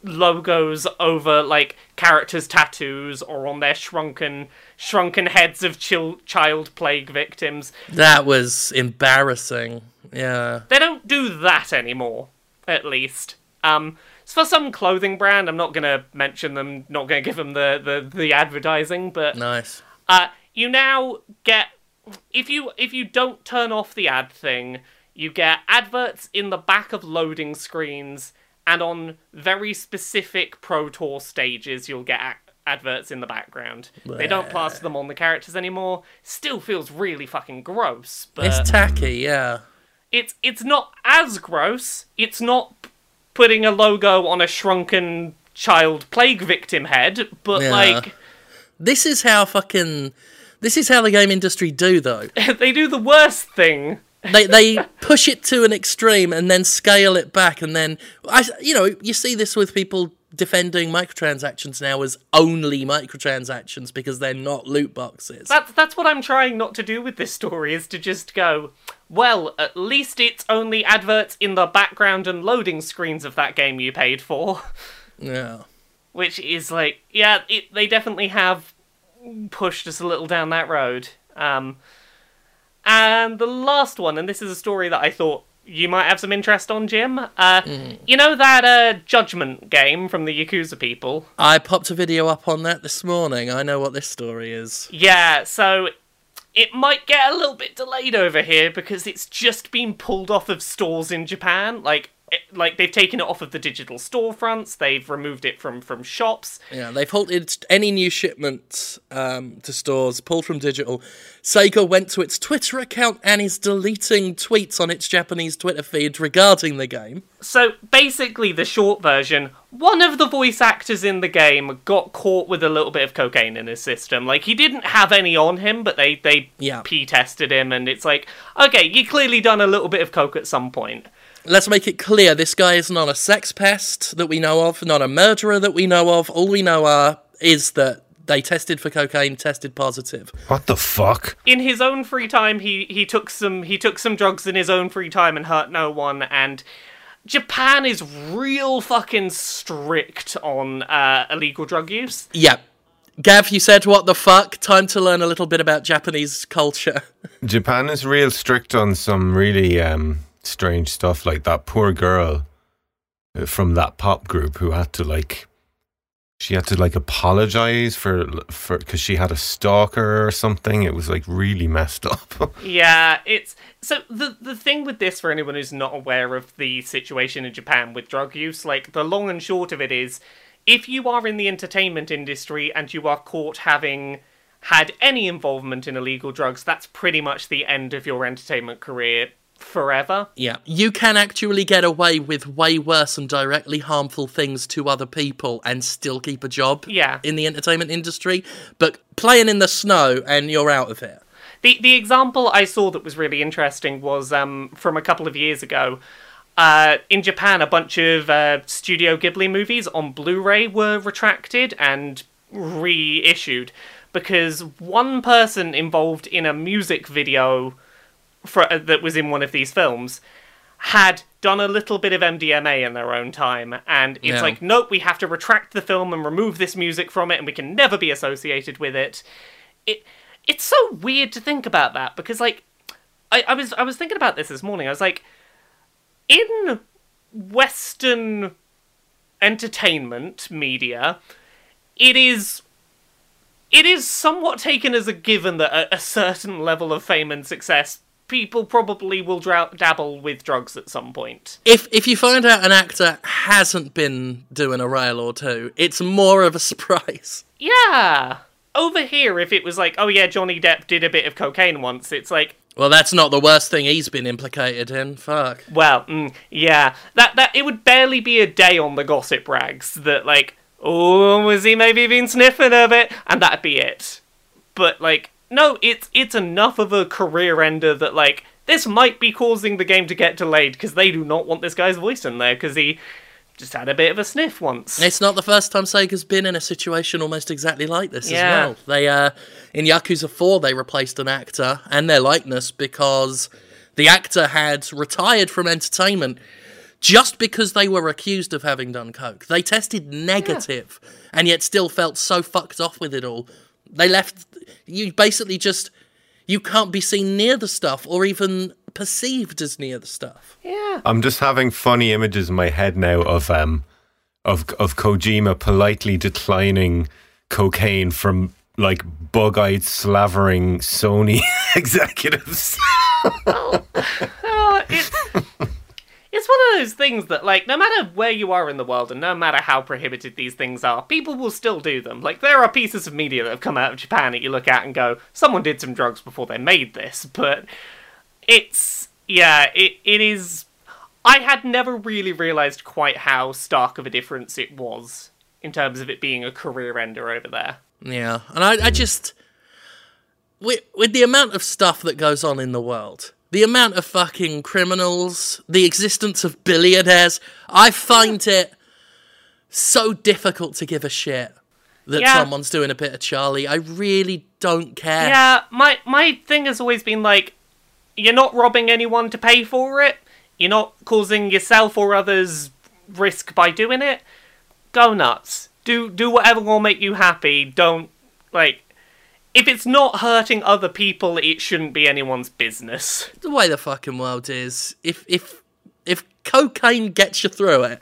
logos over, like, characters' tattoos or on their shrunken shrunken heads of chil- child plague victims. That was embarrassing. Yeah. They don't do that anymore, at least. Um, it's for some clothing brand. I'm not going to mention them, not going to give them the, the, the advertising, but... Nice. Uh, you now get... If you if you don't turn off the ad thing, you get adverts in the back of loading screens, and on very specific Pro Tour stages, you'll get ad- adverts in the background. Bleh. They don't plaster them on the characters anymore. Still feels really fucking gross. But it's tacky, yeah. It's it's not as gross. It's not p- putting a logo on a shrunken child plague victim head, but yeah. like... This is how fucking... This is how the game industry do, though. They do the worst thing. They they push it to an extreme and then scale it back, and then I you know you see this with people defending microtransactions now as only microtransactions because they're not loot boxes. That's that's what I'm trying not to do with this story, is to just go, well, at least it's only adverts in the background and loading screens of that game you paid for. Yeah, which is like yeah, it, they definitely have pushed us a little down that road. Um. And the last one, and this is a story that I thought you might have some interest on, Jim. Uh, mm. You know that uh, Judgment game from the Yakuza people? I popped a video up on that this morning. I know what this story is. Yeah, so it might get a little bit delayed over here because it's just been pulled off of stores in Japan. Like, it, like they've taken it off of the digital storefronts. They've removed it from, from shops. Yeah, they've halted any new shipments um, to stores, pulled from digital. Sega went to its Twitter account and is deleting tweets on its Japanese Twitter feed regarding the game. So basically, the short version, one of the voice actors in the game got caught with a little bit of cocaine in his system. Like, he didn't have any on him, but they, they yeah. P-tested him, and it's like, okay, you clearly done a little bit of coke at some point. Let's make it clear, this guy is not a sex pest that we know of, not a murderer that we know of. All we know are is that they tested for cocaine, tested positive. What the fuck? In his own free time, he, he took some he took some drugs in his own free time and hurt no one. And Japan is real fucking strict on uh, illegal drug use. Yeah. Gav, you said what the fuck? Time to learn a little bit about Japanese culture. Japan is real strict on some really... Um... strange stuff, like that poor girl from that pop group who had to like she had to like apologize for for because she had a stalker or something. It was like really messed up. Yeah, it's so the the thing with this, for anyone who's not aware of the situation in Japan with drug use, like the long and short of it is, if you are in the entertainment industry and you are caught having had any involvement in illegal drugs, that's pretty much the end of your entertainment career forever. Yeah, you can actually get away with way worse and directly harmful things to other people and still keep a job yeah. in the entertainment industry, but playing in the snow and you're out of here. The the example I saw that was really interesting was um, from a couple of years ago. Uh, in Japan, a bunch of uh, Studio Ghibli movies on Blu-ray were retracted and reissued because one person involved in a music video for, uh, that was in one of these films had done a little bit of M D M A in their own time. And it's yeah. like, nope, we have to retract the film and remove this music from it and we can never be associated with it. It... It's so weird to think about that, because, like, I, I was I was thinking about this this morning. I was like, in Western entertainment media, it is it is somewhat taken as a given that at a certain level of fame and success, people probably will dra- dabble with drugs at some point. If if you find out an actor hasn't been doing a rail or two, it's more of a surprise. Yeah. Over here, if it was like, oh yeah, Johnny Depp did a bit of cocaine once, it's like... Well, that's not the worst thing he's been implicated in, fuck. Well, mm, yeah. that that It would barely be a day on the gossip rags that, like, oh, was he maybe been sniffing a bit? And that'd be it. But, like, no, it's it's enough of a career ender that, like, this might be causing the game to get delayed because they do not want this guy's voice in there because he just had a bit of a sniff once. It's not the first time Sega's been in a situation almost exactly like this yeah. as well. They, uh, in Yakuza four, they replaced an actor and their likeness because the actor had retired from entertainment just because they were accused of having done coke. They tested negative yeah. and yet still felt so fucked off with it all. They left... You basically just... You can't be seen near the stuff or even... perceived as near the stuff. Yeah. I'm just having funny images in my head now of um of of Kojima politely declining cocaine from like bug-eyed slavering Sony executives. Well, uh, it's, it's one of those things that, like, no matter where you are in the world and no matter how prohibited these things are, people will still do them. Like, there are pieces of media that have come out of Japan that you look at and go, someone did some drugs before they made this, but It's, yeah, it it is... I had never really realised quite how stark of a difference it was in terms of it being a career ender over there. Yeah, and I, I just... With, with the amount of stuff that goes on in the world, the amount of fucking criminals, the existence of billionaires, I find it so difficult to give a shit that yeah. someone's doing a bit of Charlie. I really don't care. Yeah, my my thing has always been like, you're not robbing anyone to pay for it. You're not causing yourself or others risk by doing it. Go nuts. Do do whatever will make you happy. Don't, like... If it's not hurting other people, it shouldn't be anyone's business. The way the fucking world is, if if if cocaine gets you through it,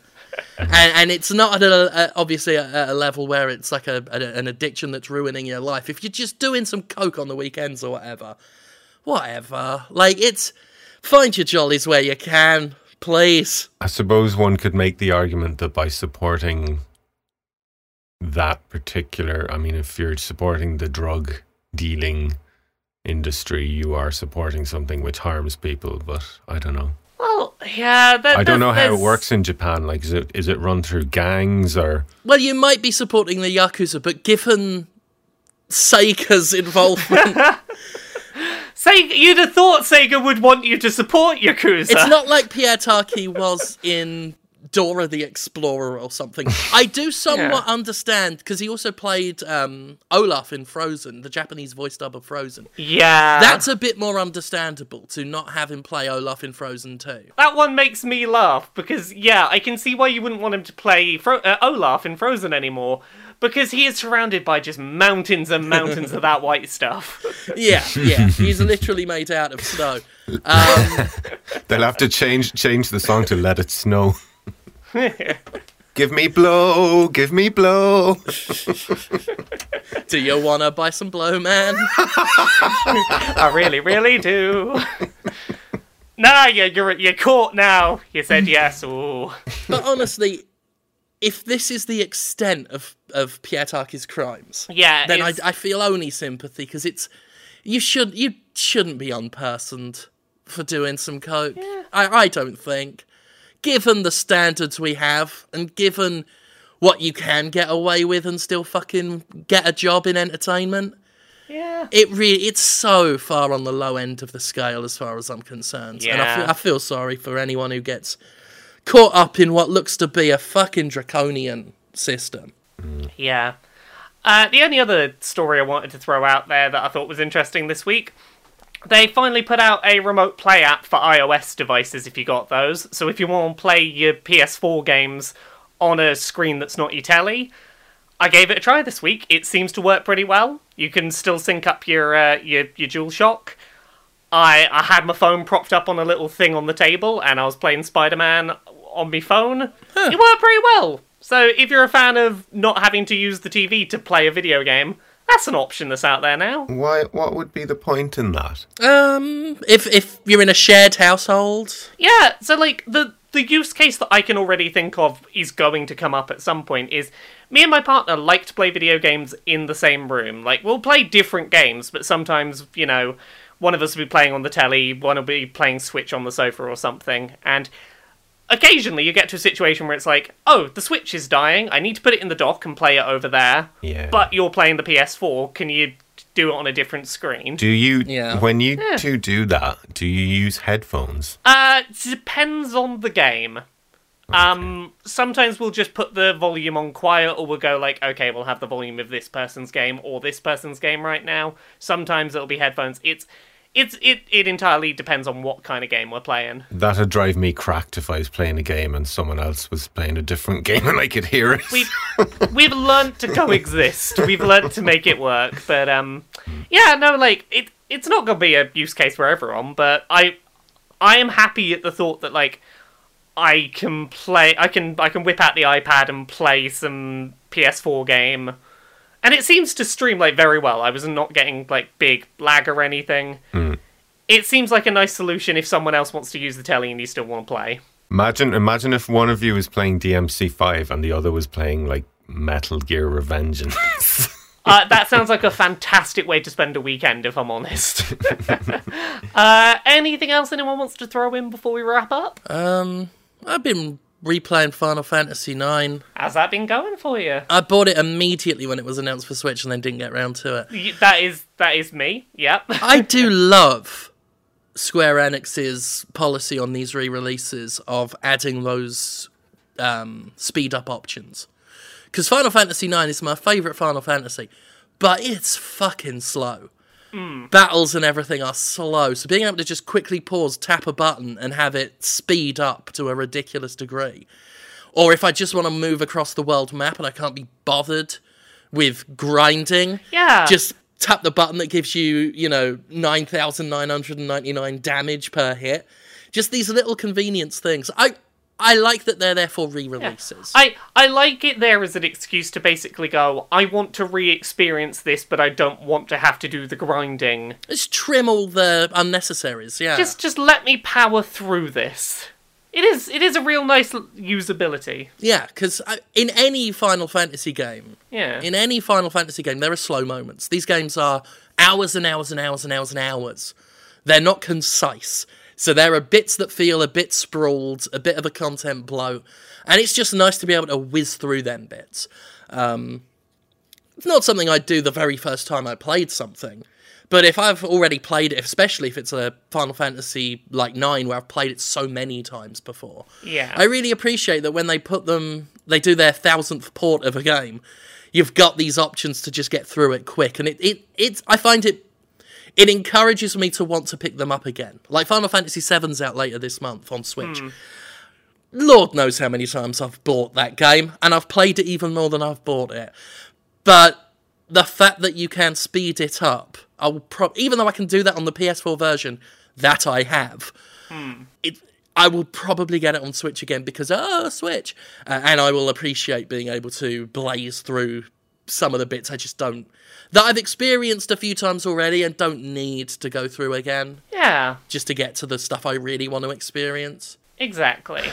and, and it's not at a, obviously at a level where it's like a, a an addiction that's ruining your life, if you're just doing some coke on the weekends or whatever... Whatever. Like, it's... Find your jollies where you can, please. I suppose one could make the argument that by supporting that particular... I mean, if you're supporting the drug dealing industry, you are supporting something which harms people, but I don't know. Well, yeah... That, I don't know how it works in Japan. Like, is it, is it run through gangs, or... Well, you might be supporting the Yakuza, but given Sega's involvement... Sega, you'd have thought Sega would want you to support Yakuza. It's not like Pierre Tarki was in Dora the Explorer or something. I do somewhat yeah. understand, because he also played um, Olaf in Frozen, the Japanese voice dub of Frozen. Yeah. That's a bit more understandable, to not have him play Olaf in Frozen two. That one makes me laugh, because, yeah, I can see why you wouldn't want him to play Fro- uh, Olaf in Frozen anymore. Because he is surrounded by just mountains and mountains of that white stuff. Yeah, yeah. He's literally made out of snow. Um, They'll have to change change the song to Let It Snow. Give me blow, give me blow. Do you want to buy some blow, man? I really, really do. Nah, you're, you're, you're caught now. You said yes. Ooh. But honestly... if this is the extent of, of Pietaki's crimes, yeah, then I, I feel only sympathy, because it's you should you shouldn't be unpersoned for doing some coke. Yeah. I, I don't think, given the standards we have, and given what you can get away with and still fucking get a job in entertainment. Yeah, it really it's so far on the low end of the scale as far as I'm concerned. Yeah. And I feel, I feel sorry for anyone who gets caught up in what looks to be a fucking draconian system. Yeah. Uh, the only other story I wanted to throw out there that I thought was interesting this week, they finally put out a remote play app for iOS devices if you got those. So if you want to play your P S four games on a screen that's not your telly, I gave it a try this week. It seems to work pretty well. You can still sync up your uh, your, your DualShock. I, I had my phone propped up on a little thing on the table, and I was playing Spider-Man on my phone. Huh. It worked pretty well. So if you're a fan of not having to use the T V to play a video game, that's an option that's out there now. Why? What would be the point in that? Um, if if you're in a shared household. Yeah. So like the the use case that I can already think of is going to come up at some point is. Me and my partner like to play video games in the same room. Like, we'll play different games, but sometimes, you know, one of us will be playing on the telly, one will be playing Switch on the sofa or something, and occasionally you get to a situation where it's like, oh, the Switch is dying, I need to put it in the dock and play it over there, yeah. But you're playing the P S four, can you do it on a different screen? Do you, yeah. when you yeah. two do that, do you use headphones? Uh, depends on the game. Okay. Um, sometimes we'll just put the volume on quiet, or we'll go like, okay, we'll have the volume of this person's game or this person's game right now. Sometimes it'll be headphones. It's, it's, it, it entirely depends on what kind of game we're playing. That'd drive me cracked if I was playing a game and someone else was playing a different game and I could hear it. We've, we've learnt to coexist. We've learnt to make it work. But, um, yeah, no, like, it, it's not going to be a use case for everyone, but I, I am happy at the thought that, like, I can play. I can. I can whip out the iPad and play some P S four game, and it seems to stream like very well. I was not getting like big lag or anything. Mm. It seems like a nice solution if someone else wants to use the telly and you still want to play. Imagine, imagine if one of you was playing D M C five and the other was playing like Metal Gear Revengeance. Uh, that sounds like a fantastic way to spend a weekend, if I'm honest. uh, anything else anyone wants to throw in before we wrap up? Um. I've been replaying Final Fantasy nine. How's that been going for you? I bought it immediately when it was announced for Switch and then didn't get round to it. That is that is me, yep. I do love Square Enix's policy on these re-releases of adding those um, speed-up options. Because Final Fantasy nine is my favourite Final Fantasy, but it's fucking slow. Mm. Battles and everything are slow, so being able to just quickly pause, tap a button, and have it speed up to a ridiculous degree. Or if I just want to move across the world map and I can't be bothered with grinding, yeah. just tap the button that gives you, you know, nine thousand nine hundred ninety-nine damage per hit. Just these little convenience things. I... I like that they're there for re-releases. Yeah. I, I like it there as an excuse to basically go, I want to re-experience this, but I don't want to have to do the grinding. Just trim all the unnecessaries, yeah. Just just let me power through this. It is it is a real nice usability. Yeah, because in any Final Fantasy game, yeah. in any Final Fantasy game, there are slow moments. These games are hours and hours and hours and hours and hours. They're not concise. So there are bits that feel a bit sprawled, a bit of a content bloat, and it's just nice to be able to whiz through them bits. Um, it's not something I'd do the very first time I played something, but if I've already played it, especially if it's a Final Fantasy like nine where I've played it so many times before, yeah. I really appreciate that when they put them, they do their thousandth port of a game, you've got these options to just get through it quick, and it, it, it I find it It encourages me to want to pick them up again. Like, Final Fantasy seven's out later this month on Switch. Mm. Lord knows how many times I've bought that game, and I've played it even more than I've bought it. But the fact that you can speed it up, I will pro- even though I can do that on the P S four version, that I have, mm. it, I will probably get it on Switch again because, oh, Switch! Uh, and I will appreciate being able to blaze through some of the bits I just don't... that I've experienced a few times already and don't need to go through again. Yeah. Just to get to the stuff I really want to experience. Exactly.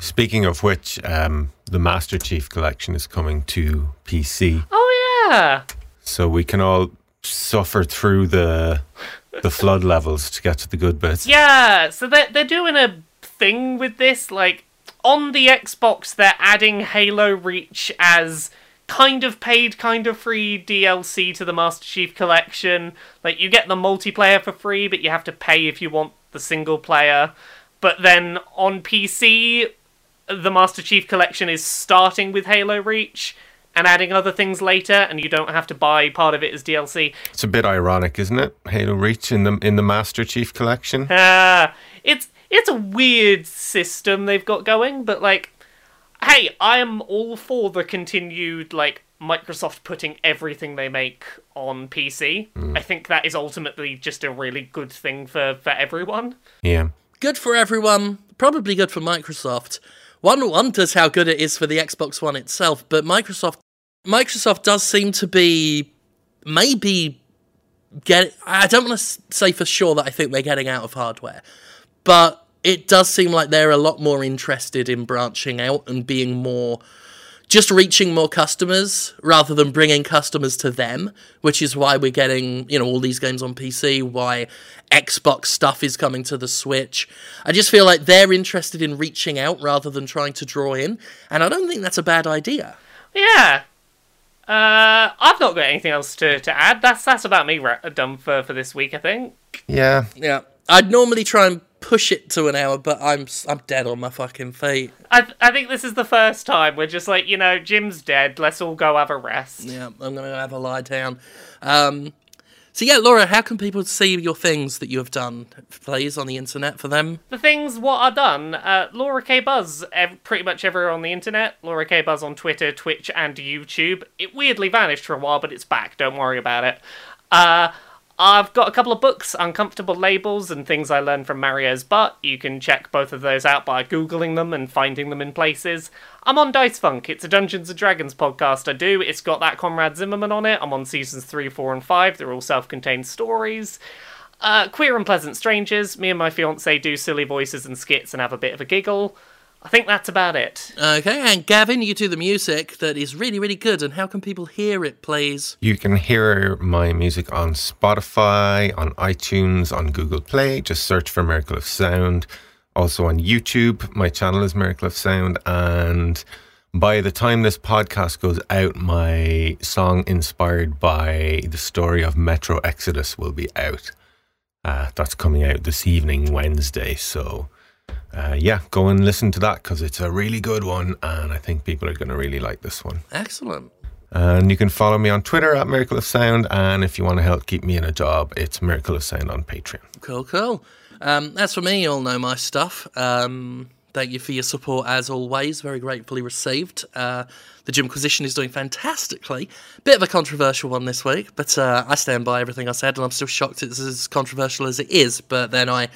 Speaking of which, um, the Master Chief Collection is coming to P C. Oh, yeah. So we can all suffer through the the flood levels to get to the good bits. Yeah, so they're, they're doing a thing with this. Like, on the Xbox, they're adding Halo Reach as kind of paid, kind of free D L C to the Master Chief Collection. Like, you get the multiplayer for free, but you have to pay if you want the single player. But then on P C, the Master Chief Collection is starting with Halo Reach and adding other things later, and you don't have to buy part of it as D L C. It's a bit ironic, isn't it? Halo Reach in the in the Master Chief Collection. Ah, uh, it's it's a weird system they've got going, but like, hey, I am all for the continued, like, Microsoft putting everything they make on P C. Mm. I think that is ultimately just a really good thing for, for everyone. Yeah. Good for everyone. Probably good for Microsoft. One wonders how good it is for the Xbox One itself, but Microsoft Microsoft does seem to be maybe get. I don't want to say for sure that I think they're getting out of hardware, but it does seem like they're a lot more interested in branching out and being more, just reaching more customers rather than bringing customers to them, which is why we're getting, you know, all these games on P C, why Xbox stuff is coming to the Switch. I just feel like they're interested in reaching out rather than trying to draw in, and I don't think that's a bad idea. Yeah. Uh, I've not got anything else to, to add. That's that's about me done for, for this week, I think. Yeah. Yeah. I'd normally try and push it to an hour, but I'm I'm dead on my fucking feet. I th- I think this is the first time we're just like, you know, Jim's dead, let's all go have a rest. Yeah, I'm going to have a lie down. Um, so yeah, Laura, how can people see your things that you have done, please, on the internet for them? The things what are done, uh, Laura K Buzz, ev- pretty much everywhere on the internet. Laura K Buzz on Twitter, Twitch, and YouTube. It weirdly vanished for a while, but it's back, don't worry about it. Uh... I've got a couple of books, Uncomfortable Labels and Things I Learned from Mario's Butt. You can check both of those out by Googling them and finding them in places. I'm on Dice Funk. It's a Dungeons and Dragons podcast I do. It's got that Conrad Zimmerman on it. I'm on seasons three, four, and five. They're all self-contained stories. Uh, Queer and Pleasant Strangers. Me and my fiancé do silly voices and skits and have a bit of a giggle. I think that's about it. Okay, and Gavin, you do the music that is really, really good. And how can people hear it, please? You can hear my music on Spotify, on iTunes, on Google Play. Just search for Miracle of Sound. Also on YouTube, my channel is Miracle of Sound. And by the time this podcast goes out, my song inspired by the story of Metro Exodus will be out. Uh, that's coming out this evening, Wednesday, so... Uh, yeah, go and listen to that because it's a really good one and I think people are going to really like this one. Excellent. And you can follow me on Twitter at Miracle of Sound, and if you want to help keep me in a job, it's Miracle of Sound on Patreon. Cool, cool. Um, that's for me. You all know my stuff. Um, thank you for your support as always. Very gratefully received. Uh, the Jimquisition is doing fantastically. Bit of a controversial one this week, but uh, I stand by everything I said and I'm still shocked it's as controversial as it is, but then I...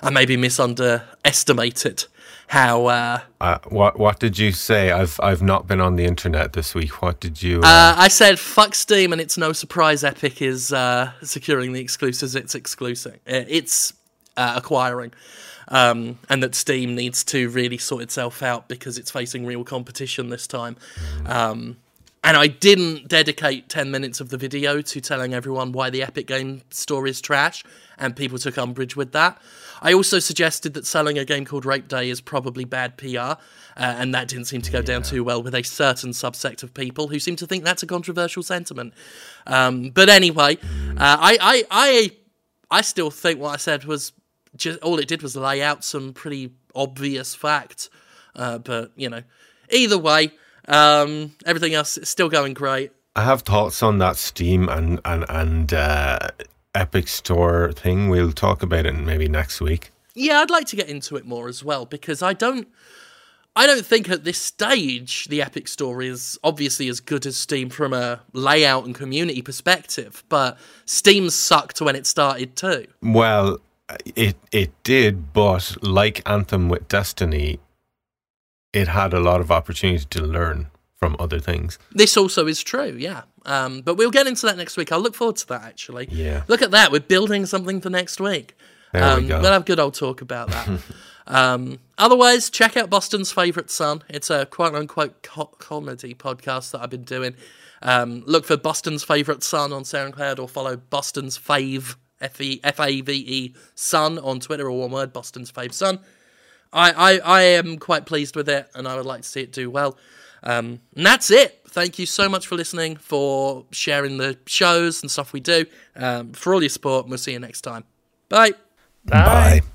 I maybe misunderestimated how. Uh, uh, what What did you say? I've I've not been on the internet this week. What did you? Uh... Uh, I said fuck Steam, and it's no surprise Epic is uh, securing the exclusives it's exclusing. It's uh, acquiring, um, and that Steam needs to really sort itself out because it's facing real competition this time. Mm. Um, and I didn't dedicate ten minutes of the video to telling everyone why the Epic Game Store is trash, and people took umbrage with that. I also suggested that selling a game called Rape Day is probably bad P R, uh, and that didn't seem to go yeah. down too well with a certain subsect of people who seem to think that's a controversial sentiment. Um, but anyway, mm. uh, I, I I I still think what I said was just all it did was lay out some pretty obvious facts. Uh, but you know, either way, um, everything else is still going great. I have thoughts on that Steam and and and. Uh... Epic Store thing. We'll talk about it maybe next week. Yeah, I'd like to get into it more as well because I don't I don't think at this stage the Epic Store is obviously as good as Steam from a layout and community perspective, but Steam sucked when it started too. Well, it it did, but like Anthem with Destiny, it had a lot of opportunity to learn from other things. This also is true, yeah. Um, but we'll get into that next week. I'll look forward to that, actually. Yeah. Look at that. We're building something for next week. There um, we go. We'll have a good old talk about that. Um, otherwise, check out Boston's Favourite Son. It's a quote-unquote co- comedy podcast that I've been doing. Um, look for Boston's Favourite Son on SoundCloud, or follow Boston's Fave, F A V E, Son on Twitter, or one word, Boston's Fave Son. I, I, I am quite pleased with it, and I would like to see it do well. Um, and that's it. Thank you so much for listening, for sharing the shows and stuff we do, um, for all your support, and we'll see you next time. Bye. Bye. Bye.